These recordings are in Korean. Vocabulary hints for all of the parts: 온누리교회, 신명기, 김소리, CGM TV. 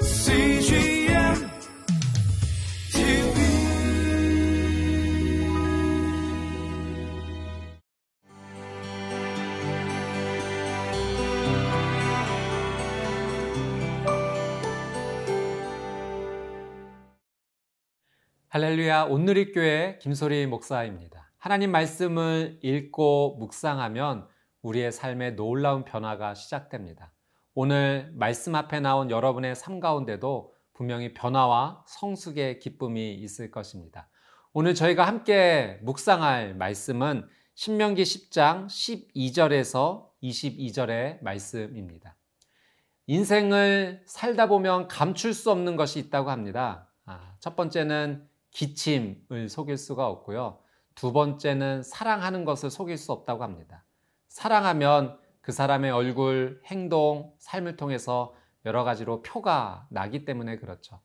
CGM TV. 할렐루야, 온누리교회 김소리 목사입니다. 하나님 말씀을 읽고 묵상하면 우리의 삶에 놀라운 변화가 시작됩니다. 오늘 말씀 앞에 나온 여러분의 삶 가운데도 분명히 변화와 성숙의 기쁨이 있을 것입니다. 오늘 저희가 함께 묵상할 말씀은 신명기 10장 12절에서 22절의 말씀입니다. 인생을 살다 보면 감출 수 없는 것이 있다고 합니다. 첫 번째는 기침을 속일 수가 없고요. 두 번째는 사랑하는 것을 속일 수 없다고 합니다. 사랑하면 그 사람의 얼굴, 행동, 삶을 통해서 여러 가지로 표가 나기 때문에 그렇죠.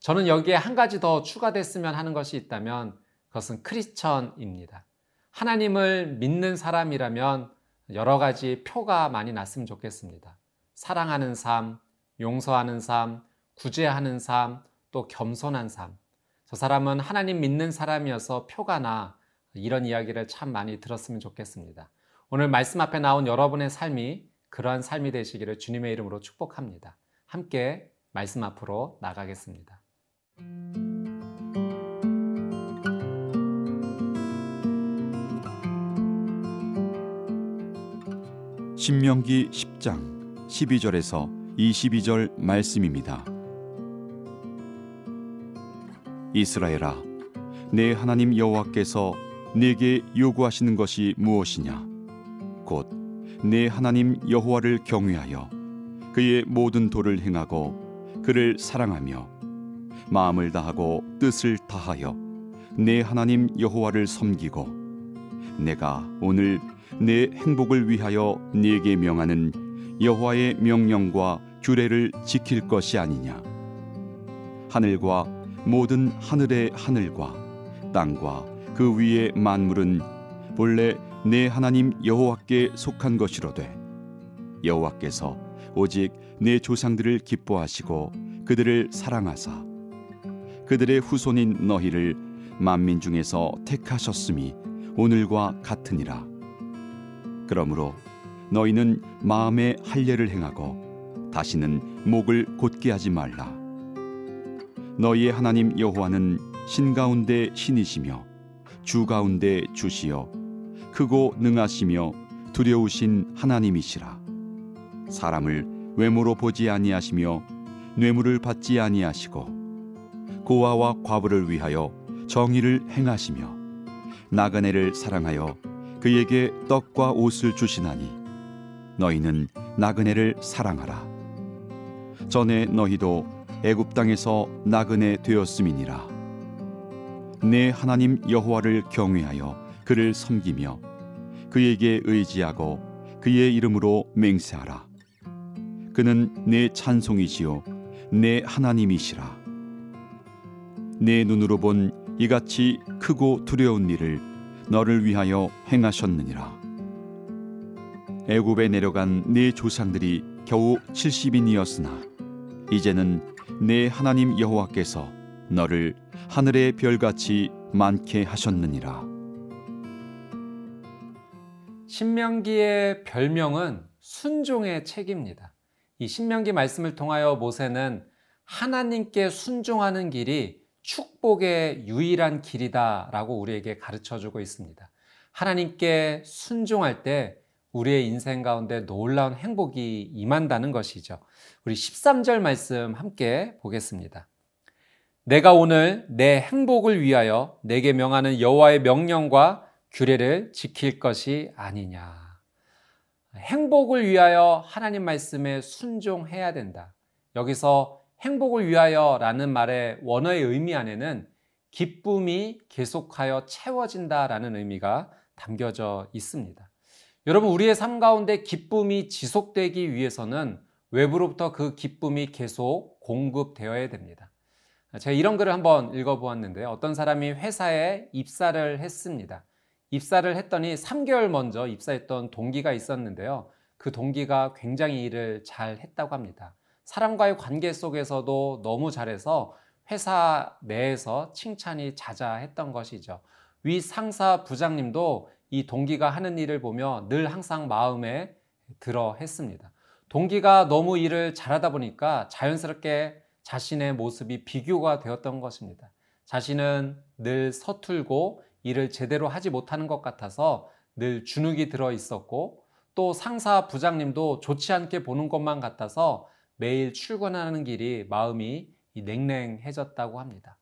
저는 여기에 한 가지 더 추가됐으면 하는 것이 있다면 그것은 크리스천입니다. 하나님을 믿는 사람이라면 여러 가지 표가 많이 났으면 좋겠습니다. 사랑하는 삶, 용서하는 삶, 구제하는 삶, 또 겸손한 삶. 저 사람은 하나님 믿는 사람이어서 표가 나, 이런 이야기를 참 많이 들었으면 좋겠습니다. 오늘 말씀 앞에 나온 여러분의 삶이 그러한 삶이 되시기를 주님의 이름으로 축복합니다. 함께 말씀 앞으로 나가겠습니다. 신명기 10장 12절에서 22절 말씀입니다. 이스라엘아, 내 하나님 여호와께서 네게 요구하시는 것이 무엇이냐? 곧 내 하나님 여호와를 경외하여 그의 모든 도를 행하고 그를 사랑하며 마음을 다하고 뜻을 다하여 내 하나님 여호와를 섬기고 내가 오늘 내 행복을 위하여 네게 명하는 여호와의 명령과 규례를 지킬 것이 아니냐? 하늘과 모든 하늘의 하늘과 땅과 그 위의 만물은 본래 내 하나님 여호와께 속한 것이로되 여호와께서 오직 내 조상들을 기뻐하시고 그들을 사랑하사 그들의 후손인 너희를 만민 중에서 택하셨음이 오늘과 같으니라. 그러므로 너희는 마음에 할례를 행하고 다시는 목을 곧게 하지 말라. 너희의 하나님 여호와는 신 가운데 신이시며 주 가운데 주시여 크고 능하시며 두려우신 하나님이시라. 사람을 외모로 보지 아니하시며 뇌물을 받지 아니하시고 고아와 과부를 위하여 정의를 행하시며 나그네를 사랑하여 그에게 떡과 옷을 주시나니 너희는 나그네를 사랑하라. 전에 너희도 애굽 땅에서 나그네 되었음이니라. 내 하나님 여호와를 경외하여 그를 섬기며 그에게 의지하고 그의 이름으로 맹세하라. 그는 내 찬송이시요 내 하나님이시라. 내 눈으로 본 이같이 크고 두려운 일을 너를 위하여 행하셨느니라. 애굽에 내려간 내 조상들이 겨우 70인이었으나 이제는 내 하나님 여호와께서 너를 하늘의 별같이 많게 하셨느니라. 신명기의 별명은 순종의 책입니다. 이 신명기 말씀을 통하여 모세는 하나님께 순종하는 길이 축복의 유일한 길이다라고 우리에게 가르쳐주고 있습니다. 하나님께 순종할 때 우리의 인생 가운데 놀라운 행복이 임한다는 것이죠. 우리 13절 말씀 함께 보겠습니다. 내가 오늘 내 행복을 위하여 내게 명하는 여호와의 명령과 규례를 지킬 것이 아니냐. 행복을 위하여 하나님 말씀에 순종해야 된다. 여기서 행복을 위하여 라는 말의 원어의 의미 안에는 기쁨이 계속하여 채워진다 라는 의미가 담겨져 있습니다. 여러분, 우리의 삶 가운데 기쁨이 지속되기 위해서는 외부로부터 그 기쁨이 계속 공급되어야 됩니다. 제가 이런 글을 한번 읽어보았는데요. 어떤 사람이 회사에 입사를 했습니다. 입사를 했더니 3개월 먼저 입사했던 동기가 있었는데요. 그 동기가 굉장히 일을 잘 했다고 합니다. 사람과의 관계 속에서도 너무 잘해서 회사 내에서 칭찬이 자자했던 것이죠. 위 상사 부장님도 이 동기가 하는 일을 보며 늘 항상 마음에 들어 했습니다. 동기가 너무 일을 잘하다 보니까 자연스럽게 자신의 모습이 비교가 되었던 것입니다. 자신은 늘 서툴고 일을 제대로 하지 못하는 것 같아서 늘 주눅이 들어 있었고, 또 상사 부장님도 좋지 않게 보는 것만 같아서 매일 출근하는 길이 마음이 냉랭해졌다고 합니다.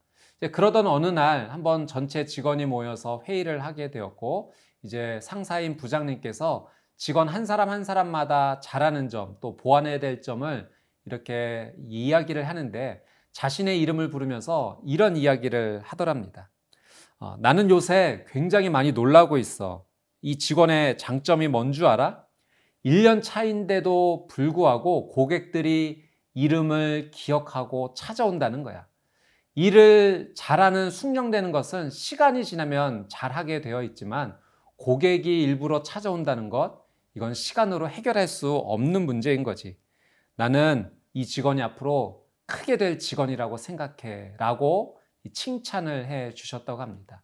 그러던 어느 날 한번 전체 직원이 모여서 회의를 하게 되었고, 이제 상사인 부장님께서 직원 한 사람 한 사람마다 잘하는 점, 또 보완해야 될 점을 이렇게 이야기를 하는데 자신의 이름을 부르면서 이런 이야기를 하더랍니다. 나는 요새 굉장히 많이 놀라고 있어. 이 직원의 장점이 뭔 줄 알아? 1년 차인데도 불구하고 고객들이 이름을 기억하고 찾아온다는 거야. 일을 잘하는 숙련되는 것은 시간이 지나면 잘하게 되어 있지만, 고객이 일부러 찾아온다는 것, 이건 시간으로 해결할 수 없는 문제인 거지. 나는 이 직원이 앞으로 크게 될 직원이라고 생각해 라고 칭찬을 해 주셨다고 합니다.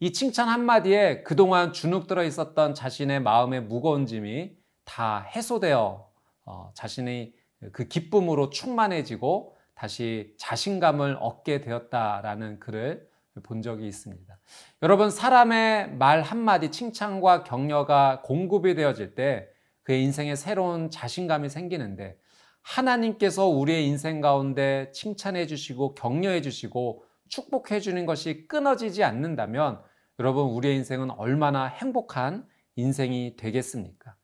이 칭찬 한마디에 그동안 주눅 들어 있었던 자신의 마음의 무거운 짐이 다 해소되어 자신의 그 기쁨으로 충만해지고 다시 자신감을 얻게 되었다라는 글을 본 적이 있습니다. 여러분, 사람의 말 한마디, 칭찬과 격려가 공급이 되어질 때 그의 인생에 새로운 자신감이 생기는데, 하나님께서 우리의 인생 가운데 칭찬해 주시고 격려해 주시고 축복해 주는 것이 끊어지지 않는다면 여러분, 우리의 인생은 얼마나 행복한 인생이 되겠습니까?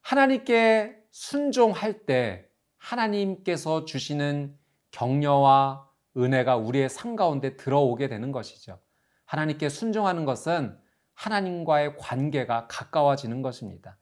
하나님께 순종할 때 하나님께서 주시는 격려와 은혜가 우리의 삶 가운데 들어오게 되는 것이죠. 하나님께 순종하는 것은 하나님과의 관계가 가까워지는 것입니다.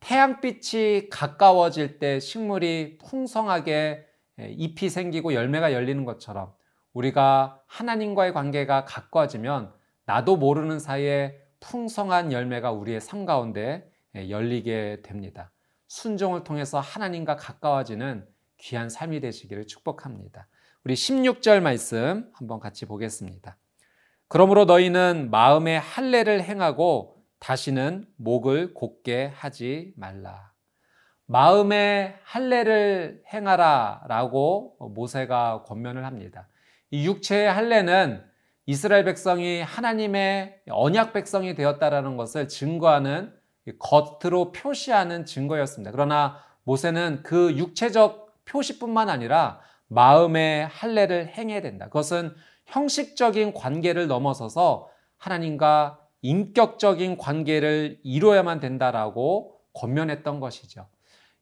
태양빛이 가까워질 때 식물이 풍성하게 잎이 생기고 열매가 열리는 것처럼, 우리가 하나님과의 관계가 가까워지면 나도 모르는 사이에 풍성한 열매가 우리의 삶 가운데 열리게 됩니다. 순종을 통해서 하나님과 가까워지는 귀한 삶이 되시기를 축복합니다. 우리 16절 말씀 한번 같이 보겠습니다. 그러므로 너희는 마음에 할례를 행하고 다시는 목을 곧게 하지 말라. 마음에 할례를 행하라 라고 모세가 권면을 합니다. 이 육체의 할례는 이스라엘 백성이 하나님의 언약 백성이 되었다라는 것을 증거하는, 겉으로 표시하는 증거였습니다. 그러나 모세는 그 육체적 표시뿐만 아니라 마음의 할례를 행해야 된다. 그것은 형식적인 관계를 넘어서서 하나님과 인격적인 관계를 이루어야만 된다라고 권면했던 것이죠.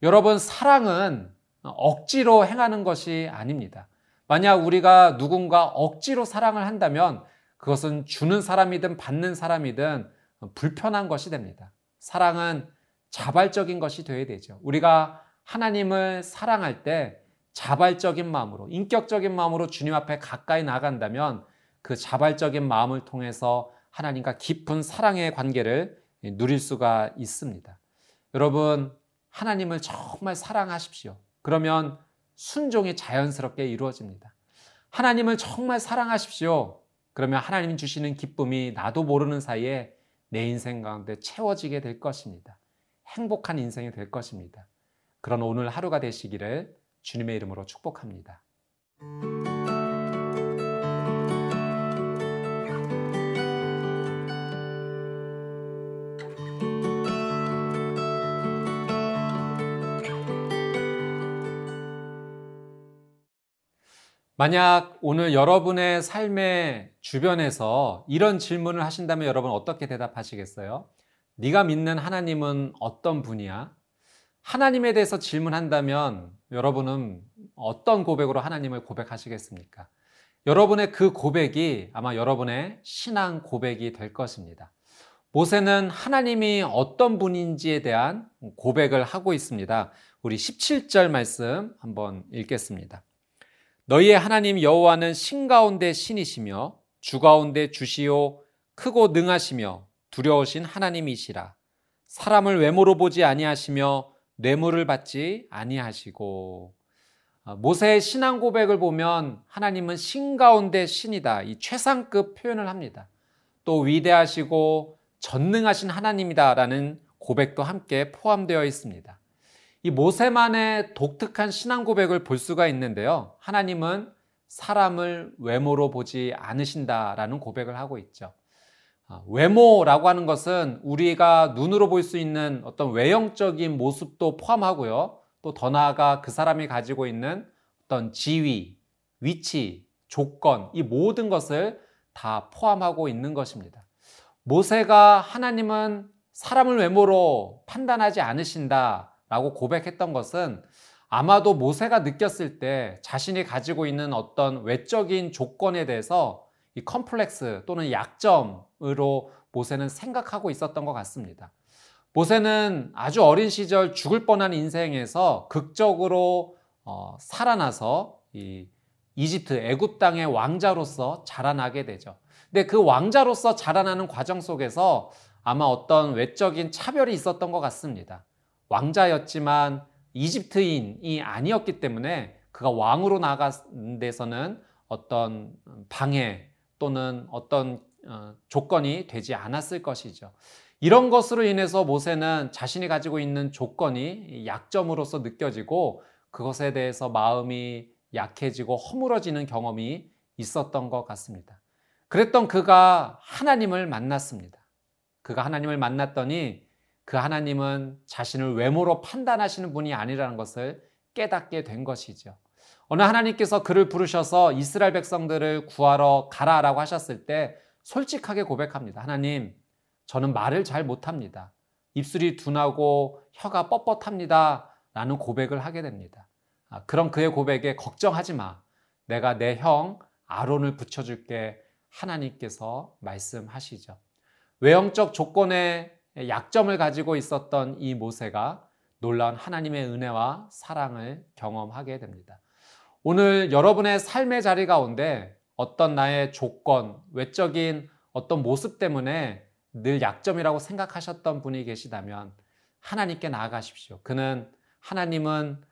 여러분, 사랑은 억지로 행하는 것이 아닙니다. 만약 우리가 누군가 억지로 사랑을 한다면 그것은 주는 사람이든 받는 사람이든 불편한 것이 됩니다. 사랑은 자발적인 것이 되어야 되죠. 우리가 하나님을 사랑할 때 자발적인 마음으로, 인격적인 마음으로 주님 앞에 가까이 나간다면 그 자발적인 마음을 통해서 하나님과 깊은 사랑의 관계를 누릴 수가 있습니다. 여러분, 하나님을 정말 사랑하십시오. 그러면 순종이 자연스럽게 이루어집니다. 하나님을 정말 사랑하십시오. 그러면 하나님 주시는 기쁨이 나도 모르는 사이에 내 인생 가운데 채워지게 될 것입니다. 행복한 인생이 될 것입니다. 그런 오늘 하루가 되시기를 주님의 이름으로 축복합니다. 만약 오늘 여러분의 삶의 주변에서 이런 질문을 하신다면 여러분 어떻게 대답하시겠어요? 네가 믿는 하나님은 어떤 분이야? 하나님에 대해서 질문한다면 여러분은 어떤 고백으로 하나님을 고백하시겠습니까? 여러분의 그 고백이 아마 여러분의 신앙 고백이 될 것입니다. 모세는 하나님이 어떤 분인지에 대한 고백을 하고 있습니다. 우리 17절 말씀 한번 읽겠습니다. 너희의 하나님 여호와는 신 가운데 신이시며 주 가운데 주시요 크고 능하시며 두려우신 하나님이시라. 사람을 외모로 보지 아니하시며 뇌물을 받지 아니하시고. 모세의 신앙 고백을 보면 하나님은 신 가운데 신이다, 이 최상급 표현을 합니다. 또 위대하시고 전능하신 하나님이다라는 고백도 함께 포함되어 있습니다. 이 모세만의 독특한 신앙 고백을 볼 수가 있는데요, 하나님은 사람을 외모로 보지 않으신다라는 고백을 하고 있죠. 외모라고 하는 것은 우리가 눈으로 볼 수 있는 어떤 외형적인 모습도 포함하고요, 또 더 나아가 그 사람이 가지고 있는 어떤 지위, 위치, 조건, 이 모든 것을 다 포함하고 있는 것입니다. 모세가 하나님은 사람을 외모로 판단하지 않으신다라고 고백했던 것은 아마도 모세가 느꼈을 때 자신이 가지고 있는 어떤 외적인 조건에 대해서 이 컴플렉스 또는 약점으로 모세는 생각하고 있었던 것 같습니다. 모세는 아주 어린 시절 죽을 뻔한 인생에서 극적으로 살아나서 이 이집트 애굽 땅의 왕자로서 자라나게 되죠. 근데 그 왕자로서 자라나는 과정 속에서 아마 어떤 외적인 차별이 있었던 것 같습니다. 왕자였지만 이집트인이 아니었기 때문에 그가 왕으로 나가는 데서는 어떤 방해 또는 어떤 조건이 되지 않았을 것이죠. 이런 것으로 인해서 모세는 자신이 가지고 있는 조건이 약점으로서 느껴지고 그것에 대해서 마음이 약해지고 허물어지는 경험이 있었던 것 같습니다. 그랬던 그가 하나님을 만났습니다. 그가 하나님을 만났더니 그 하나님은 자신을 외모로 판단하시는 분이 아니라는 것을 깨닫게 된 것이죠. 어느 하나님께서 그를 부르셔서 이스라엘 백성들을 구하러 가라라고 하셨을 때 솔직하게 고백합니다. 하나님, 저는 말을 잘 못합니다. 입술이 둔하고 혀가 뻣뻣합니다. 라는 고백을 하게 됩니다. 그런 그의 고백에 걱정하지 마. 내가 내 형 아론을 붙여줄게. 하나님께서 말씀하시죠. 외형적 조건에 약점을 가지고 있었던 이 모세가 놀라운 하나님의 은혜와 사랑을 경험하게 됩니다. 오늘 여러분의 삶의 자리 가운데 어떤 나의 조건, 외적인 어떤 모습 때문에 늘 약점이라고 생각하셨던 분이 계시다면 하나님께 나아가십시오. 그는 하나님은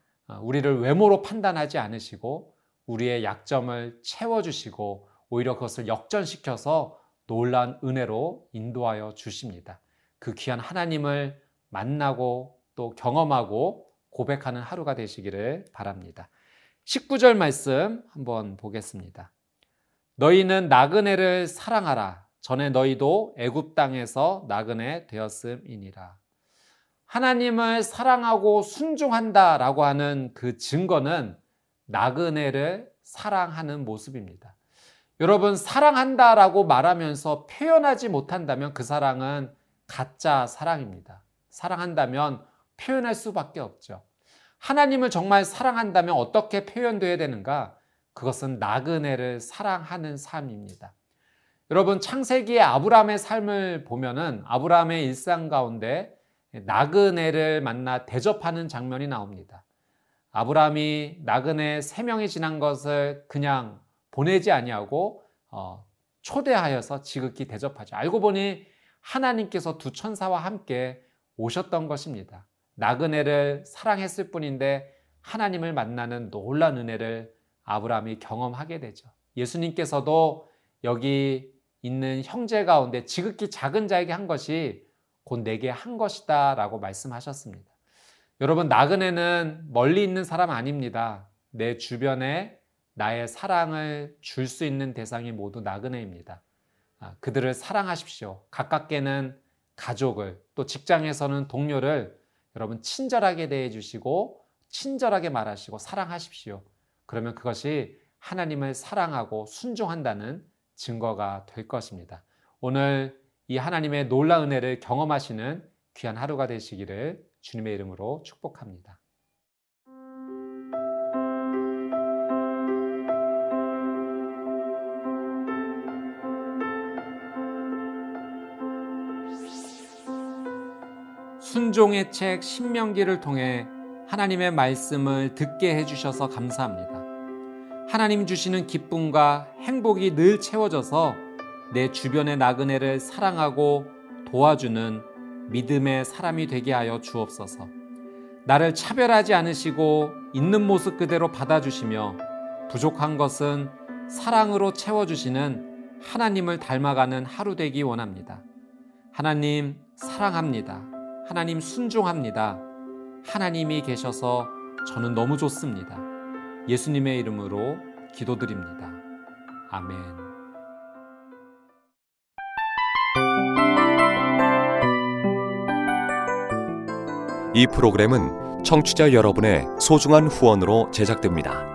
우리를 외모로 판단하지 않으시고 우리의 약점을 채워주시고 오히려 그것을 역전시켜서 놀라운 은혜로 인도하여 주십니다. 그 귀한 하나님을 만나고 또 경험하고 고백하는 하루가 되시기를 바랍니다. 19절 말씀 한번 보겠습니다. 너희는 나그네를 사랑하라. 전에 너희도 애굽 땅에서 나그네 되었음이니라. 하나님을 사랑하고 순종한다라고 하는 그 증거는 나그네를 사랑하는 모습입니다. 여러분, 사랑한다라고 말하면서 표현하지 못한다면 그 사랑은 가짜 사랑입니다. 사랑한다면 표현할 수밖에 없죠. 하나님을 정말 사랑한다면 어떻게 표현돼야 되는가? 그것은 나그네를 사랑하는 삶입니다. 여러분, 창세기의 아브라함의 삶을 보면은 아브라함의 일상 가운데 나그네를 만나 대접하는 장면이 나옵니다. 아브라함이 나그네 3명이 지난 것을 그냥 보내지 아니하고 초대하여서 지극히 대접하죠. 알고 보니 하나님께서 2 천사와 함께 오셨던 것입니다. 나그네를 사랑했을 뿐인데 하나님을 만나는 놀라운 은혜를 아브라함이 경험하게 되죠. 예수님께서도 여기 있는 형제 가운데 지극히 작은 자에게 한 것이 곧 내게 한 것이다 라고 말씀하셨습니다. 여러분, 나그네는 멀리 있는 사람 아닙니다. 내 주변에 나의 사랑을 줄 수 있는 대상이 모두 나그네입니다. 그들을 사랑하십시오. 가깝게는 가족을, 또 직장에서는 동료를 여러분 친절하게 대해주시고 친절하게 말하시고 사랑하십시오. 그러면 그것이 하나님을 사랑하고 순종한다는 증거가 될 것입니다. 오늘 이 하나님의 놀라운 은혜를 경험하시는 귀한 하루가 되시기를 주님의 이름으로 축복합니다. 순종의 책 신명기를 통해 하나님의 말씀을 듣게 해주셔서 감사합니다. 하나님 주시는 기쁨과 행복이 늘 채워져서 내 주변의 나그네를 사랑하고 도와주는 믿음의 사람이 되게 하여 주옵소서. 나를 차별하지 않으시고 있는 모습 그대로 받아주시며 부족한 것은 사랑으로 채워주시는 하나님을 닮아가는 하루 되기 원합니다. 하나님 사랑합니다. 하나님 순종합니다. 하나님이 계셔서 저는 너무 좋습니다. 예수님의 이름으로 기도드립니다. 아멘. 이 프로그램은 청취자 여러분의 소중한 후원으로 제작됩니다.